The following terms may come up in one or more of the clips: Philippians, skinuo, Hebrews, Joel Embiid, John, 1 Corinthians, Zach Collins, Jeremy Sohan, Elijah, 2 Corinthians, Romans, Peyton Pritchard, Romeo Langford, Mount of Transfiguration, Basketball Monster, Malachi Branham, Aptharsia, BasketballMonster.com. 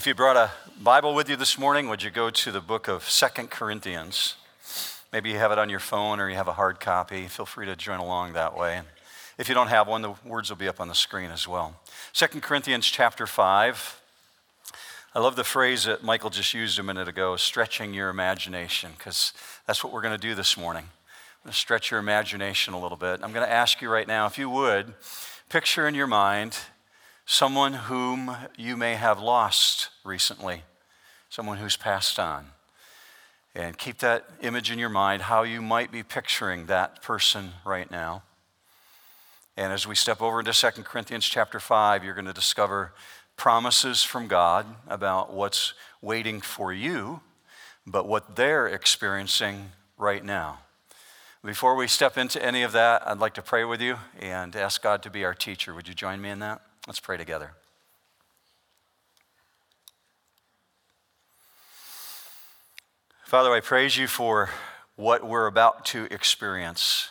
If you brought a Bible with you this morning, would you go to the book of 2 Corinthians? Maybe you have it on your phone or you have a hard copy. Feel free to join along that way. And if you don't have one, the words will be up on the screen as well. 2 Corinthians chapter 5. I love the phrase that Michael just used a minute ago, stretching your imagination, because that's what we're going to do this morning. I'm going to stretch your imagination a little bit. I'm going to ask you right now, if you would, picture in your mind someone whom you may have lost recently, someone who's passed on. And keep that image in your mind, how you might be picturing that person right now. And as we step over into 2 Corinthians chapter 5, you're going to discover promises from God about what's waiting for you, but what they're experiencing right now. Before we step into any of that, I'd like to pray with you and ask God to be our teacher. Would you join me in that? Let's pray together. Father, I praise you for what we're about to experience,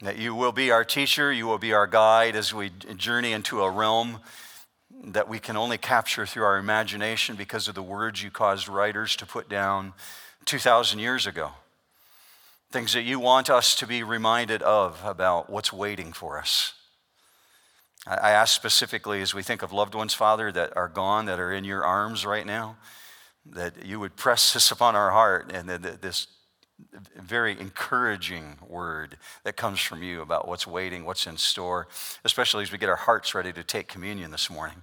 that you will be our teacher, you will be our guide as we journey into a realm that we can only capture through our imagination because of the words you caused writers to put down 2,000 years ago, things that you want us to be reminded of about what's waiting for us. I ask specifically as we think of loved ones, Father, that are gone, that are in your arms right now, that you would press this upon our heart and that this very encouraging word that comes from you about what's waiting, what's in store, especially as we get our hearts ready to take communion this morning.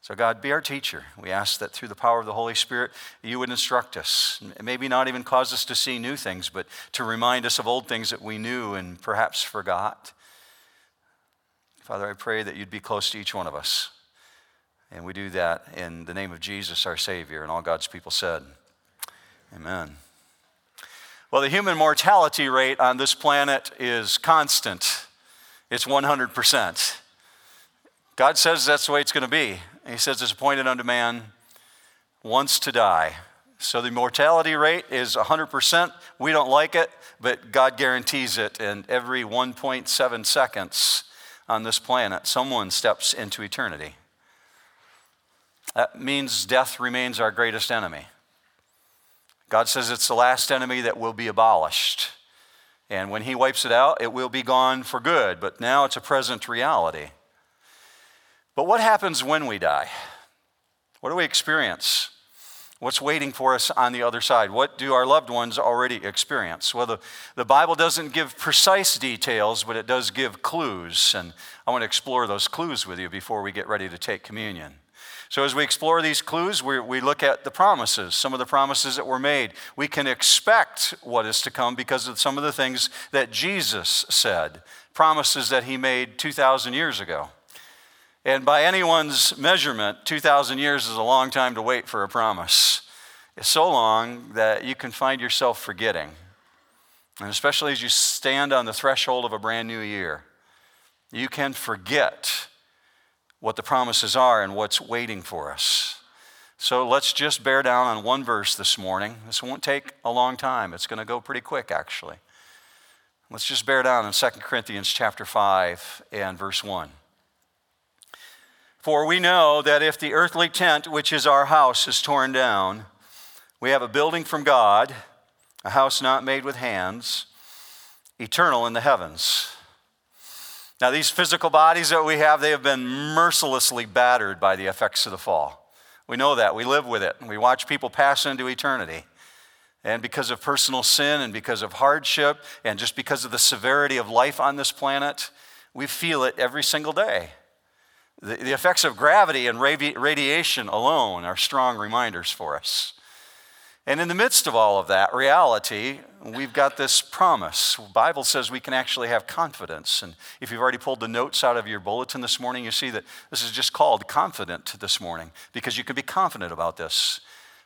So God, be our teacher. We ask that through the power of the Holy Spirit, you would instruct us, maybe not even cause us to see new things, but to remind us of old things that we knew and perhaps forgot. Father, I pray that you'd be close to each one of us. And we do that in the name of Jesus, our Savior, and all God's people said, amen. Well, the human mortality rate on this planet is constant. It's 100%. God says that's the way it's going to be. He says it's appointed unto man once to die. So the mortality rate is 100%. We don't like it, but God guarantees it. And every 1.7 seconds on this planet, someone steps into eternity. That means death remains our greatest enemy. God says it's the last enemy that will be abolished. And when he wipes it out, it will be gone for good. But now it's a present reality. But what happens when we die? What do we experience? What's waiting for us on the other side? What do our loved ones already experience? Well, the Bible doesn't give precise details, but it does give clues, and I want to explore those clues with you before we get ready to take communion. So as we explore these clues, we look at the promises, some of the promises that were made. We can expect what is to come because of some of the things that Jesus said, promises that he made 2,000 years ago. And by anyone's measurement, 2,000 years is a long time to wait for a promise. It's so long that you can find yourself forgetting. And especially as you stand on the threshold of a brand new year, you can forget what the promises are and what's waiting for us. So let's just bear down on one verse this morning. This won't take a long time. It's going to go pretty quick, actually. Let's just bear down in 2 Corinthians chapter 5 and verse 1. For we know that if the earthly tent, which is our house, is torn down, we have a building from God, a house not made with hands, eternal in the heavens. Now these physical bodies that we have, they have been mercilessly battered by the effects of the fall. We know that. We live with it. We watch people pass into eternity. And because of personal sin and because of hardship and just because of the severity of life on this planet, we feel it every single day. The effects of gravity and radiation alone are strong reminders for us. And in the midst of all of that reality, we've got this promise. The Bible says we can actually have confidence. And if you've already pulled the notes out of your bulletin this morning, you see that this is just called confident this morning because you can be confident about this.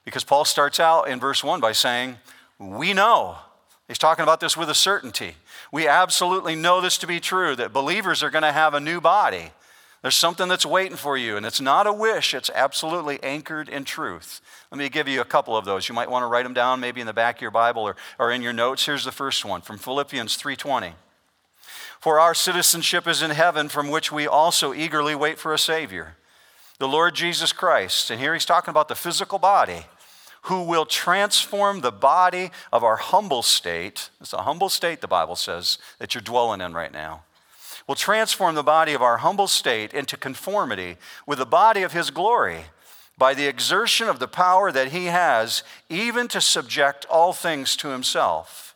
Because Paul starts out in verse 1 by saying, we know. He's talking about this with a certainty. We absolutely know this to be true, that believers are going to have a new body. There's something that's waiting for you, and it's not a wish. It's absolutely anchored in truth. Let me give you a couple of those. You might want to write them down maybe in the back of your Bible or in your notes. Here's the first one from Philippians 3:20. For our citizenship is in heaven, from which we also eagerly wait for a Savior, the Lord Jesus Christ, and here he's talking about the physical body, who will transform the body of our humble state. It's a humble state, the Bible says, that you're dwelling in right now. Will transform the body of our humble state into conformity with the body of his glory by the exertion of the power that he has, even to subject all things to himself.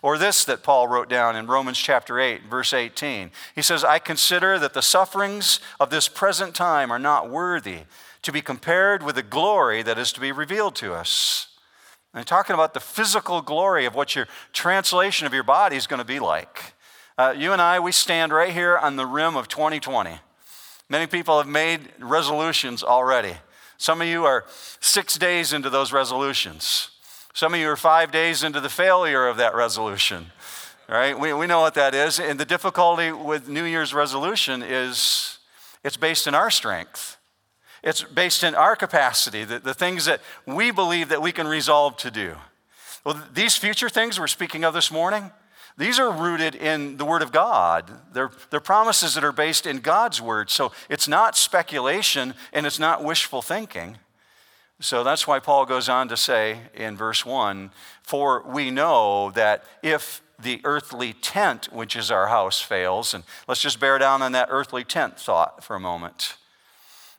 Or this that Paul wrote down in Romans chapter 8, verse 18. He says, I consider that the sufferings of this present time are not worthy to be compared with the glory that is to be revealed to us. And talking about the physical glory of what your translation of your body is going to be like. You and I, we stand right here on the rim of 2020. Many people have made resolutions already. Some of you are 6 days into those resolutions. Some of you are 5 days into the failure of that resolution, right? We know what that is. And the difficulty with New Year's resolution is it's based in our strength. It's based in our capacity, the things that we believe that we can resolve to do. Well, these future things we're speaking of this morning, these are rooted in the Word of God. They're promises that are based in God's Word. So it's not speculation and it's not wishful thinking. So that's why Paul goes on to say in verse 1, for we know that if the earthly tent, which is our house, fails, and let's just bear down on that earthly tent thought for a moment.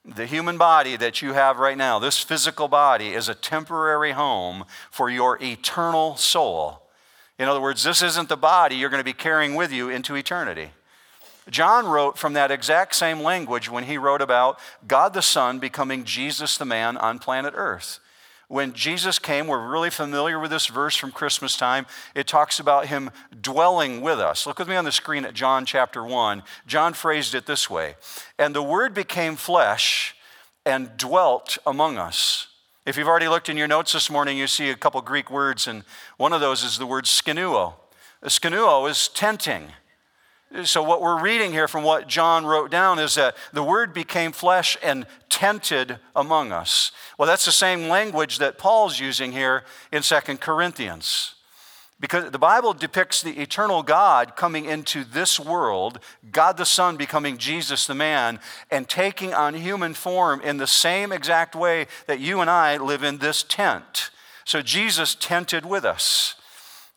The human body that you have right now, this physical body, is a temporary home for your eternal soul. In other words, this isn't the body you're going to be carrying with you into eternity. John wrote from that exact same language when he wrote about God the Son becoming Jesus the man on planet Earth. When Jesus came, we're really familiar with this verse from Christmas time. It talks about him dwelling with us. Look with me on the screen at John chapter 1. John phrased it this way, and the Word became flesh and dwelt among us. If you've already looked in your notes this morning, you see a couple Greek words, and one of those is the word skinuo. Skinuo is tenting. So what we're reading here from what John wrote down is that the Word became flesh and tented among us. Well, that's the same language that Paul's using here in 2 Corinthians. Because the Bible depicts the eternal God coming into this world, God the Son becoming Jesus the man, and taking on human form in the same exact way that you and I live in this tent. So Jesus tented with us.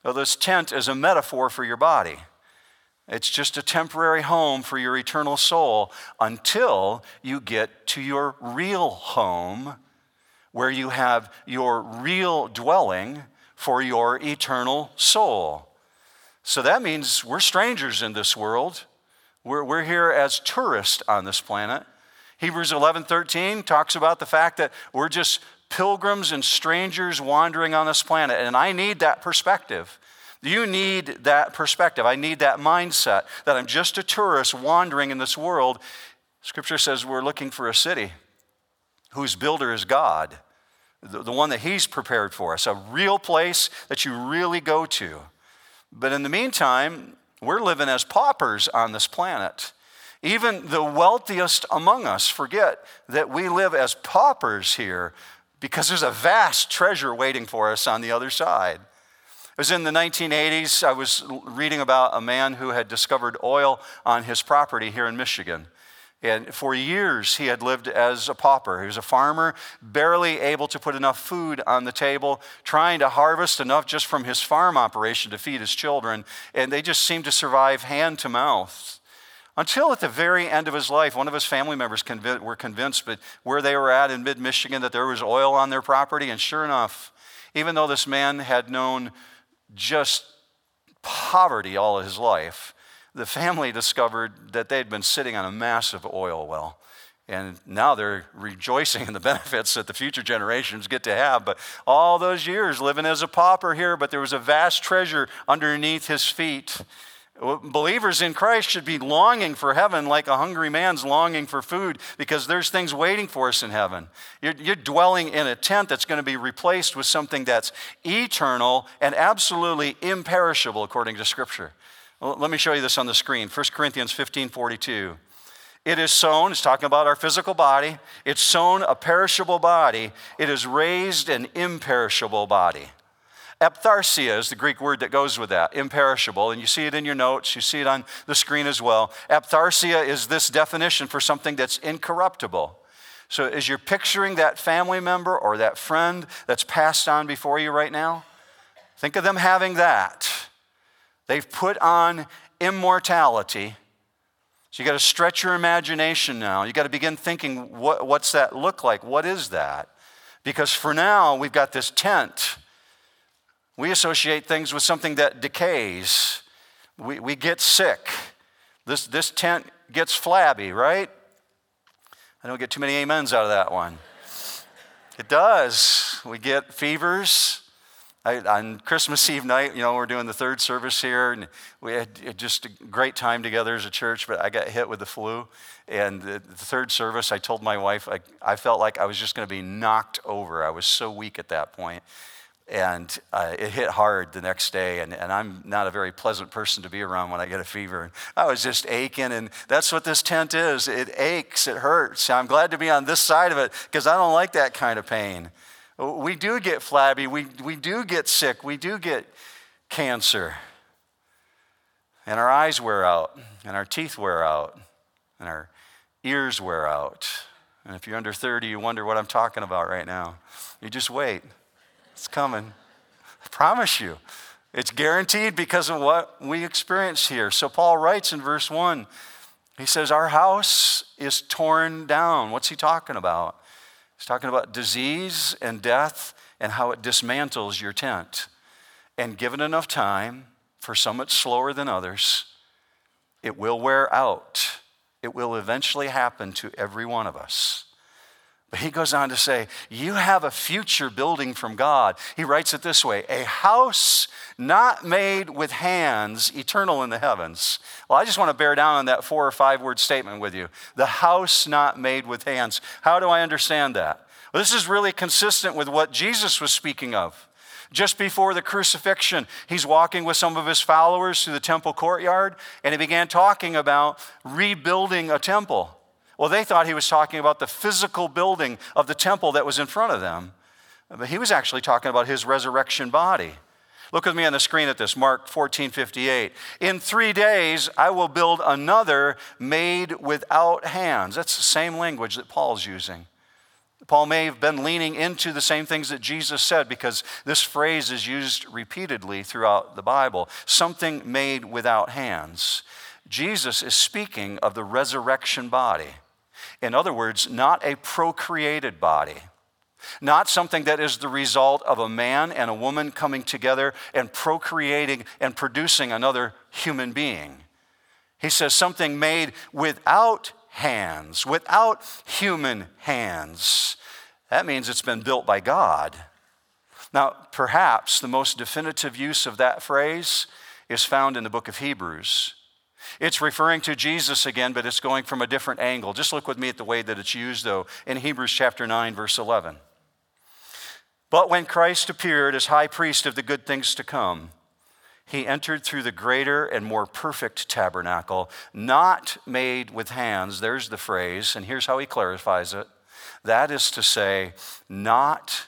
Now, this tent is a metaphor for your body. It's just a temporary home for your eternal soul until you get to your real home where you have your real dwelling for your eternal soul. So that means we're strangers in this world. We're here as tourists on this planet. Hebrews 11:13 talks about the fact that we're just pilgrims and strangers wandering on this planet, and I need that perspective. You need that perspective. I need that mindset that I'm just a tourist wandering in this world. Scripture says we're looking for a city whose builder is God, the one that he's prepared for us, a real place that you really go to. But in the meantime, we're living as paupers on this planet. Even the wealthiest among us forget that we live as paupers here because there's a vast treasure waiting for us on the other side. It was in the 1980s, I was reading about a man who had discovered oil on his property here in Michigan. And for years, he had lived as a pauper. He was a farmer, barely able to put enough food on the table, trying to harvest enough just from his farm operation to feed his children. And they just seemed to survive hand to mouth. Until at the very end of his life, one of his family members were convinced but where they were at in mid-Michigan that there was oil on their property. And sure enough, even though this man had known just poverty all of his life, the family discovered that they'd been sitting on a massive oil well. And now they're rejoicing in the benefits that the future generations get to have. But all those years living as a pauper here, but there was a vast treasure underneath his feet. Believers in Christ should be longing for heaven like a hungry man's longing for food, because there's things waiting for us in heaven. You're dwelling in a tent that's going to be replaced with something that's eternal and absolutely imperishable according to Scripture. Well, let me show you this on the screen. 1 Corinthians 15:42. It is sown, it's talking about our physical body. It's sown a perishable body. It is raised an imperishable body. Aptharsia is the Greek word that goes with that, imperishable. And you see it in your notes. You see it on the screen as well. Aptharsia is this definition for something that's incorruptible. So as you're picturing that family member or that friend that's passed on before you right now, think of them having that. They've put on immortality. So you got to stretch your imagination now. You got to begin thinking, what's that look like? What is that? Because for now, we've got this tent. We associate things with something that decays. We get sick. This tent gets flabby, right? I don't get too many amens out of that one. It does. We get fevers. On Christmas Eve night, we're doing the third service here, and we had just a great time together as a church, but I got hit with the flu. And the third service, I told my wife, I felt like I was just going to be knocked over. I was so weak at that point. And it hit hard the next day, and I'm not a very pleasant person to be around when I get a fever. And I was just aching, and that's what this tent is. It aches, it hurts. I'm glad to be on this side of it because I don't like that kind of pain. We do get flabby, we do get sick, we do get cancer. And our eyes wear out, and our teeth wear out, and our ears wear out. And if you're under 30, you wonder what I'm talking about right now. You just wait, it's coming. I promise you, it's guaranteed because of what we experience here. So Paul writes in verse 1, he says, our house is torn down. What's he talking about? He's talking about disease and death and how it dismantles your tent. And given enough time, for some it's slower than others, it will wear out. It will eventually happen to every one of us. But he goes on to say, you have a future building from God. He writes it this way, a house not made with hands, eternal in the heavens. Well, I just want to bear down on that 4 or 5 word statement with you. The house not made with hands. How do I understand that? Well, this is really consistent with what Jesus was speaking of. Just before the crucifixion, he's walking with some of his followers through the temple courtyard, and he began talking about rebuilding a temple. Well, they thought he was talking about the physical building of the temple that was in front of them, but he was actually talking about his resurrection body. Look with me on the screen at this, Mark 14:58. In 3 days, I will build another made without hands. That's the same language that Paul's using. Paul may have been leaning into the same things that Jesus said because this phrase is used repeatedly throughout the Bible. Something made without hands. Jesus is speaking of the resurrection body. In other words, not a procreated body. Not something that is the result of a man and a woman coming together and procreating and producing another human being. He says something made without hands, without human hands. That means it's been built by God. Now, perhaps the most definitive use of that phrase is found in the book of Hebrews. It's referring to Jesus again, but it's going from a different angle. Just look with me at the way that it's used, though, in Hebrews chapter 9, verse 11. But when Christ appeared as high priest of the good things to come, he entered through the greater and more perfect tabernacle, not made with hands. There's the phrase, and here's how he clarifies it. That is to say, not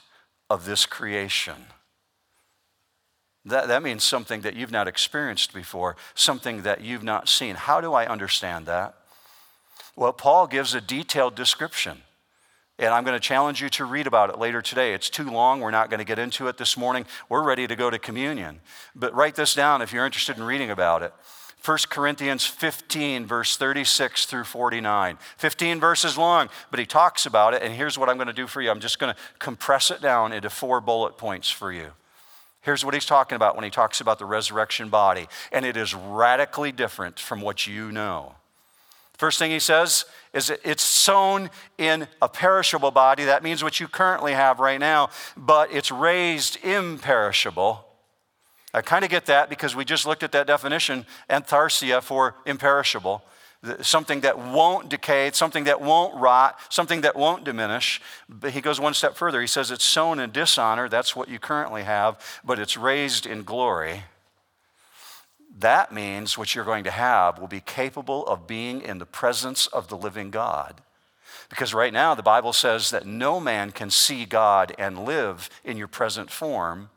of this creation. That means something that you've not experienced before, something that you've not seen. How do I understand that? Well, Paul gives a detailed description, and I'm going to challenge you to read about it later today. It's too long. We're not going to get into it this morning. We're ready to go to communion. But write this down if you're interested in reading about it. 1 Corinthians 15, verse 36 through 49. 15 verses long, but he talks about it, and here's what I'm going to do for you. I'm just going to compress it down into 4 bullet points for you. Here's what he's talking about when he talks about the resurrection body, and it is radically different from what you know. First thing he says is it's sown in a perishable body. That means what you currently have right now, but it's raised imperishable. I kind of get that because we just looked at that definition, Aptharsia, for imperishable. Something that won't decay, something that won't rot, something that won't diminish. But he goes one step further. He says it's sown in dishonor. That's what you currently have, but it's raised in glory. That means what you're going to have will be capable of being in the presence of the living God. Because right now the Bible says that no man can see God and live in your present form.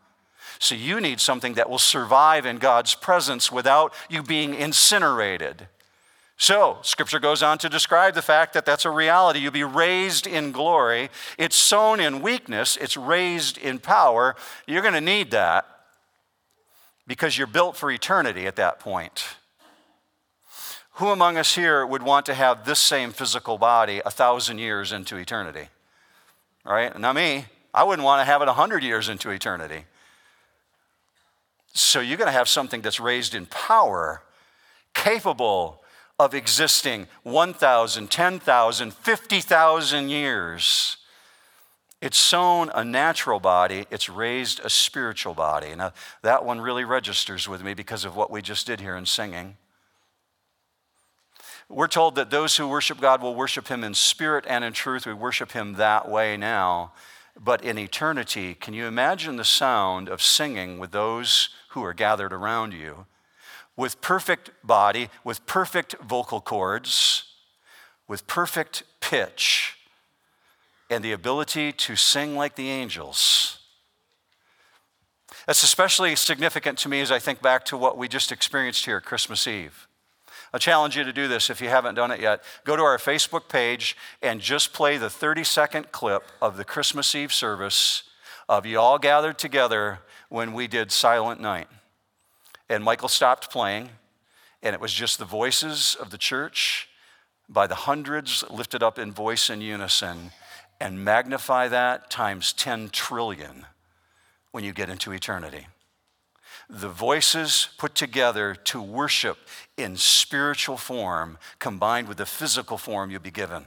So you need something that will survive in God's presence without you being incinerated. So, Scripture goes on to describe the fact that that's a reality. You'll be raised in glory. It's sown in weakness. It's raised in power. You're going to need that because you're built for eternity at that point. Who among us here would want to have this same physical body 1,000 years into eternity? All right? Not me. I wouldn't want to have it 100 years into eternity. So you're going to have something that's raised in power, capable of existing 1,000, 10,000, 50,000 years. It's sown a natural body, it's raised a spiritual body. Now, that one really registers with me because of what we just did here in singing. We're told that those who worship God will worship Him in spirit and in truth. We worship Him that way now. But in eternity, can you imagine the sound of singing with those who are gathered around you? With perfect body, with perfect vocal cords, with perfect pitch, and the ability to sing like the angels. That's especially significant to me as I think back to what we just experienced here at Christmas Eve. I challenge you to do this if you haven't done it yet. Go to our Facebook page and just play the 30-second clip of the Christmas Eve service of you all gathered together when we did Silent Night. And Michael stopped playing, and it was just the voices of the church by the hundreds lifted up in voice in unison, and magnify that times 10 trillion when you get into eternity. The voices put together to worship in spiritual form combined with the physical form you'll be given.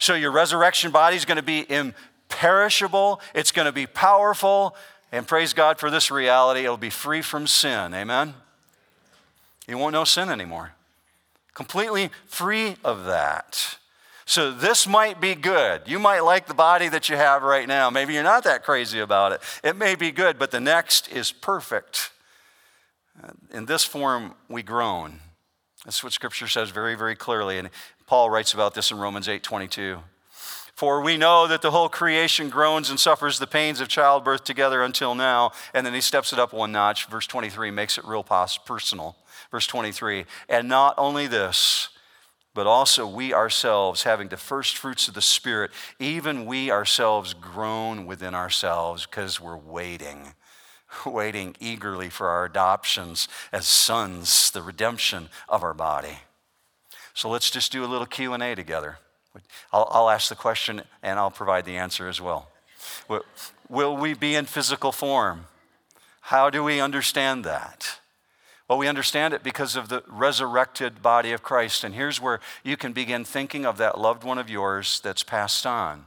So your resurrection body is going to be imperishable. It's going to be powerful. And praise God for this reality. It'll be free from sin. Amen? You won't know sin anymore. Completely free of that. So this might be good. You might like the body that you have right now. Maybe you're not that crazy about it. It may be good, but the next is perfect. In this form, we groan. That's what Scripture says very, very clearly. And Paul writes about this in Romans 8:22. For we know that the whole creation groans and suffers the pains of childbirth together until now. And then he steps it up one notch. Verse 23 makes it real personal. Verse 23, and not only this, but also we ourselves, having the first fruits of the Spirit, even we ourselves groan within ourselves because we're waiting eagerly for our adoptions as sons, the redemption of our body. So let's just do a little Q&A together. I'll ask the question and I'll provide the answer as well. Will we be in physical form? How do we understand that? Well, we understand it because of the resurrected body of Christ. And here's where you can begin thinking of that loved one of yours that's passed on.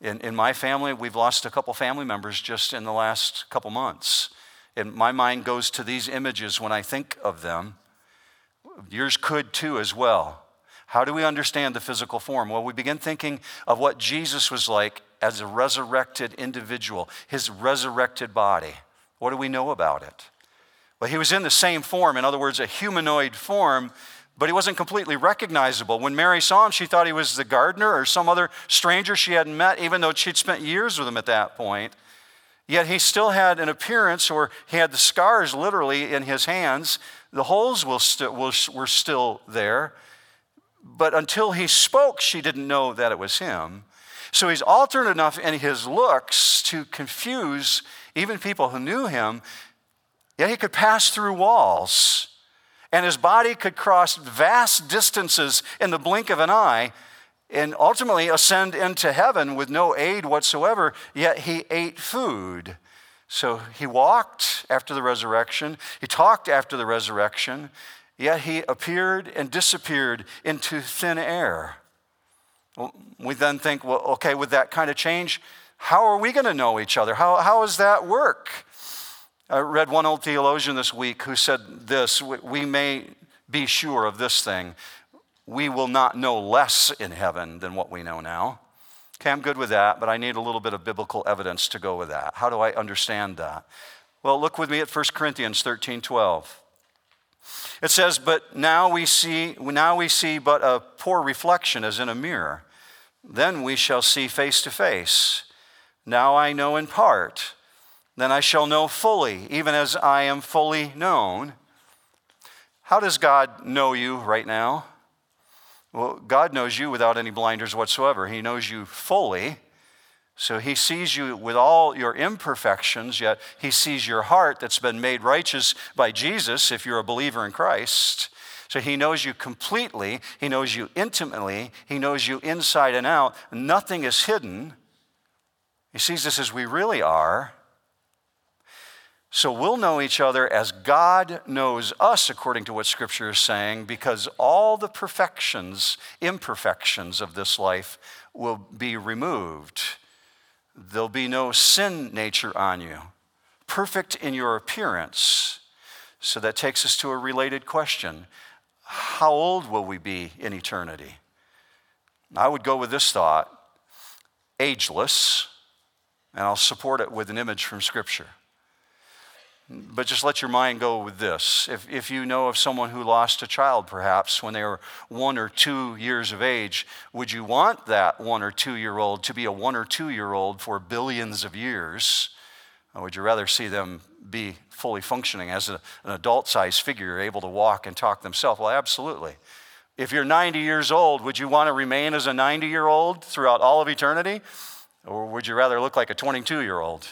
In my family, we've lost a couple family members just in the last couple months. And my mind goes to these images when I think of them. Yours could too as well. How do we understand the physical form? Well, we begin thinking of what Jesus was like as a resurrected individual, his resurrected body. What do we know about it? Well, he was in the same form, in other words, a humanoid form, but he wasn't completely recognizable. When Mary saw him, she thought he was the gardener or some other stranger she hadn't met, even though she'd spent years with him at that point. Yet he still had an appearance, or he had the scars literally in his hands. The holes were still there. But until he spoke, she didn't know that it was him. So he's altered enough in his looks to confuse even people who knew him. Yet he could pass through walls, and his body could cross vast distances in the blink of an eye and ultimately ascend into heaven with no aid whatsoever, yet he ate food. So he walked after the resurrection, he talked after the resurrection, yet he appeared and disappeared into thin air. We then think, well, okay, with that kind of change, how are we going to know each other? How does that work? I read one old theologian this week who said this, we may be sure of this thing, we will not know less in heaven than what we know now. Okay, I'm good with that, but I need a little bit of biblical evidence to go with that. How do I understand that? Well, look with me at 1 Corinthians 13:12. It says, but now we see but a poor reflection as in a mirror. Then we shall see face to face. Now I know in part. Then I shall know fully, even as I am fully known. How does God know you right now? Well, God knows you without any blinders whatsoever. He knows you fully. So he sees you with all your imperfections, yet he sees your heart that's been made righteous by Jesus if you're a believer in Christ. So he knows you completely. He knows you intimately. He knows you inside and out. Nothing is hidden. He sees us as we really are. So we'll know each other as God knows us, according to what Scripture is saying, because all the imperfections of this life will be removed. There'll be no sin nature on you, perfect in your appearance. So that takes us to a related question. How old will we be in eternity? I would go with this thought, ageless, and I'll support it with an image from Scripture. But just let your mind go with this. If you know of someone who lost a child, perhaps, when they were 1 or 2 years of age, would you want that 1 or 2-year-old to be a 1 or 2-year-old for billions of years? Or would you rather see them be fully functioning as an adult-sized figure, able to walk and talk themselves? Well, absolutely. If you're 90 years old, would you want to remain as a 90-year-old throughout all of eternity? Or would you rather look like a 22-year-old?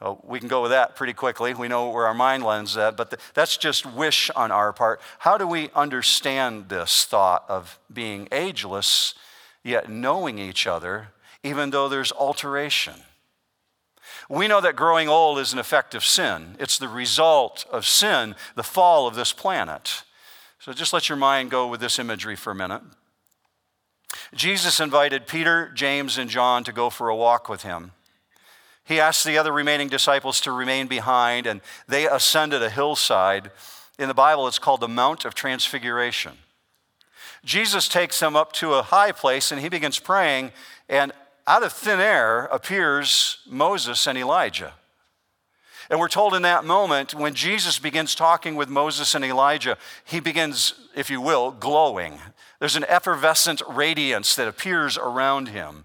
Well, we can go with that pretty quickly. We know where our mind lands at, but that's just wish on our part. How do we understand this thought of being ageless, yet knowing each other, even though there's alteration? We know that growing old is an effect of sin. It's the result of sin, the fall of this planet. So just let your mind go with this imagery for a minute. Jesus invited Peter, James, and John to go for a walk with him. He asked the other remaining disciples to remain behind, and they ascended a hillside. In the Bible, it's called the Mount of Transfiguration. Jesus takes them up to a high place, and he begins praying, and out of thin air appears Moses and Elijah. And we're told in that moment, when Jesus begins talking with Moses and Elijah, he begins, if you will, glowing. There's an effervescent radiance that appears around him.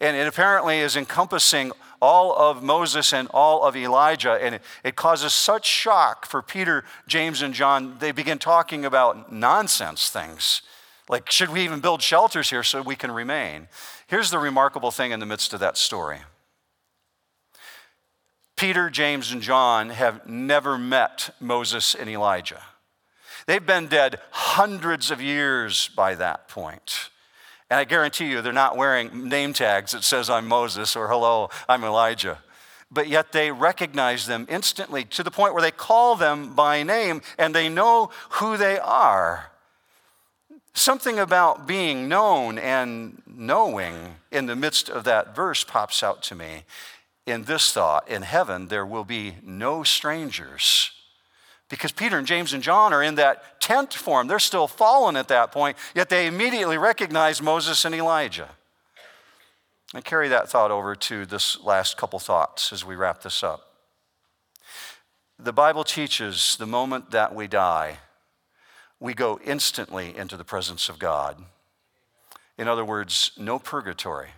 And it apparently is encompassing all of Moses and all of Elijah. And it causes such shock for Peter, James, and John. They begin talking about nonsense things. Like, should we even build shelters here so we can remain? Here's the remarkable thing in the midst of that story. Peter, James, and John have never met Moses and Elijah. They've been dead hundreds of years by that point. And I guarantee you they're not wearing name tags that says I'm Moses or hello, I'm Elijah. But yet they recognize them instantly to the point where they call them by name and they know who they are. Something about being known and knowing in the midst of that verse pops out to me. In this thought, in heaven there will be no strangers. Because Peter and James and John are in that tent form. They're still fallen at that point, yet they immediately recognize Moses and Elijah. And carry that thought over to this last couple thoughts as we wrap this up. The Bible teaches the moment that we die, we go instantly into the presence of God. In other words, no purgatory.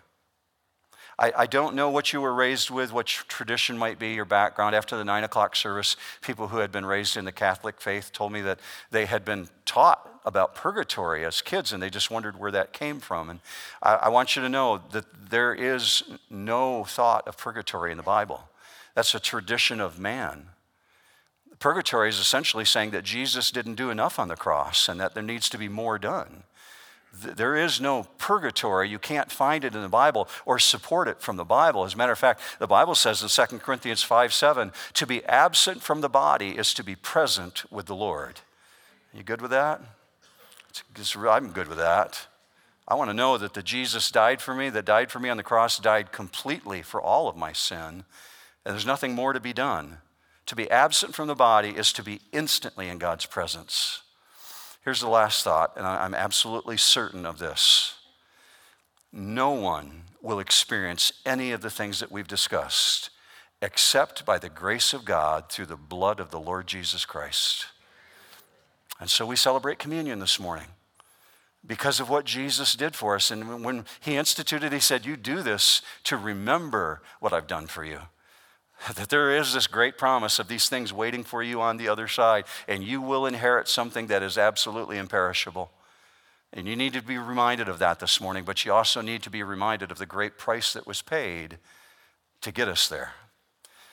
I don't know what you were raised with, what your tradition might be, your background. After the 9 o'clock service, people who had been raised in the Catholic faith told me that they had been taught about purgatory as kids, and they just wondered where that came from. And I want you to know that there is no thought of purgatory in the Bible. That's a tradition of man. Purgatory is essentially saying that Jesus didn't do enough on the cross and that there needs to be more done. There is no purgatory. You can't find it in the Bible or support it from the Bible. As a matter of fact, the Bible says in 2 Corinthians 5:7, to be absent from the body is to be present with the Lord. You good with that? I'm good with that. I want to know that the Jesus that died for me on the cross, died completely for all of my sin, and there's nothing more to be done. To be absent from the body is to be instantly in God's presence. Here's the last thought, and I'm absolutely certain of this. No one will experience any of the things that we've discussed except by the grace of God through the blood of the Lord Jesus Christ. And so we celebrate communion this morning because of what Jesus did for us. And when he instituted, he said, you do this to remember what I've done for you. that there is this great promise of these things waiting for you on the other side, and you will inherit something that is absolutely imperishable. And you need to be reminded of that this morning, but you also need to be reminded of the great price that was paid to get us there.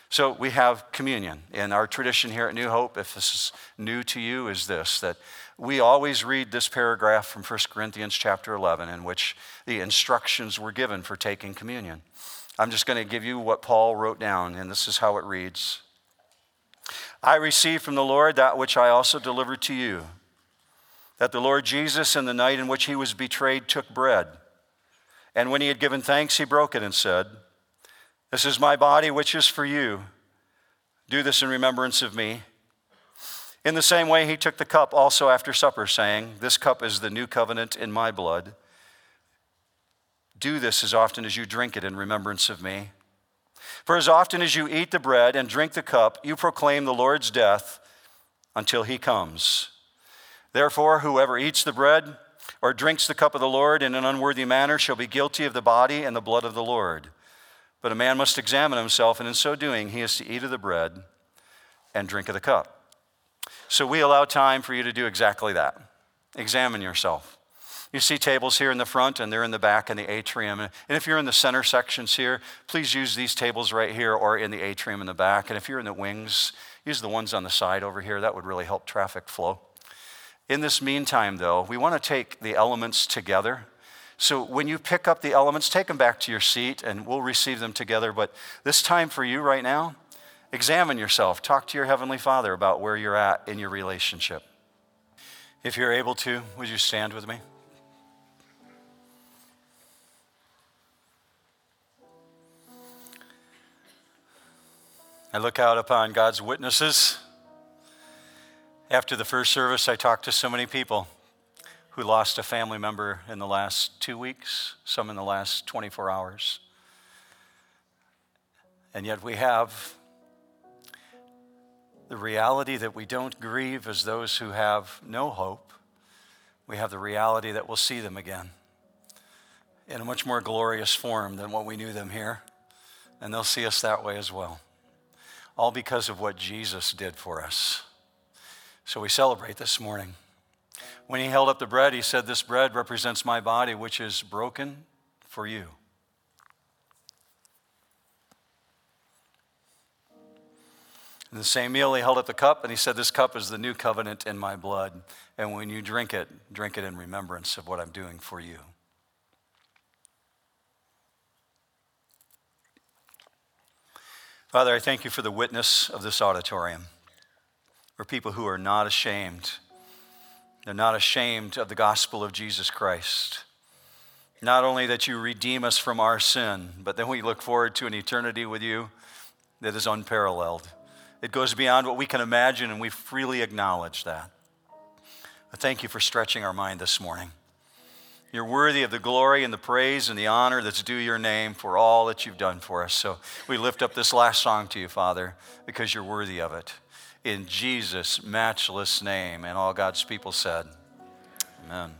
So we have communion, and our tradition here at New Hope, if this is new to you, is this, that we always read this paragraph from 1 Corinthians chapter 11 in which the instructions were given for taking communion. I'm just going to give you what Paul wrote down, and this is how it reads. I received from the Lord that which I also delivered to you, that the Lord Jesus in the night in which he was betrayed took bread, and when he had given thanks, he broke it and said, this is my body, which is for you. Do this in remembrance of me. In the same way, he took the cup also after supper, saying, this cup is the new covenant in my blood. Do this as often as you drink it in remembrance of me. For as often as you eat the bread and drink the cup, you proclaim the Lord's death until he comes. Therefore, whoever eats the bread or drinks the cup of the Lord in an unworthy manner shall be guilty of the body and the blood of the Lord. But a man must examine himself, and in so doing, he is to eat of the bread and drink of the cup. So we allow time for you to do exactly that. Examine yourself. You see tables here in the front, and they're in the back in the atrium. And if you're in the center sections here, please use these tables right here or in the atrium in the back. And if you're in the wings, use the ones on the side over here. That would really help traffic flow. In this meantime, though, we want to take the elements together. So when you pick up the elements, take them back to your seat and we'll receive them together. But this time for you right now, examine yourself. Talk to your Heavenly Father about where you're at in your relationship. If you're able to, would you stand with me? I look out upon God's witnesses. After the first service, I talked to so many people who lost a family member in the last 2 weeks, some in the last 24 hours. And yet we have the reality that we don't grieve as those who have no hope. We have the reality that we'll see them again in a much more glorious form than what we knew them here. And they'll see us that way as well, all because of what Jesus did for us. So we celebrate this morning. When he held up the bread, he said, this bread represents my body, which is broken for you. In the same meal, he held up the cup, and he said, this cup is the new covenant in my blood. And when you drink it in remembrance of what I'm doing for you. Father, I thank you for the witness of this auditorium, for people who are not ashamed. They're not ashamed of the gospel of Jesus Christ. Not only that you redeem us from our sin, but then we look forward to an eternity with you that is unparalleled. It goes beyond what we can imagine, and we freely acknowledge that. I thank you for stretching our mind this morning. You're worthy of the glory and the praise and the honor that's due your name for all that you've done for us. So we lift up this last song to you, Father, because you're worthy of it. In Jesus' matchless name, and all God's people said, amen.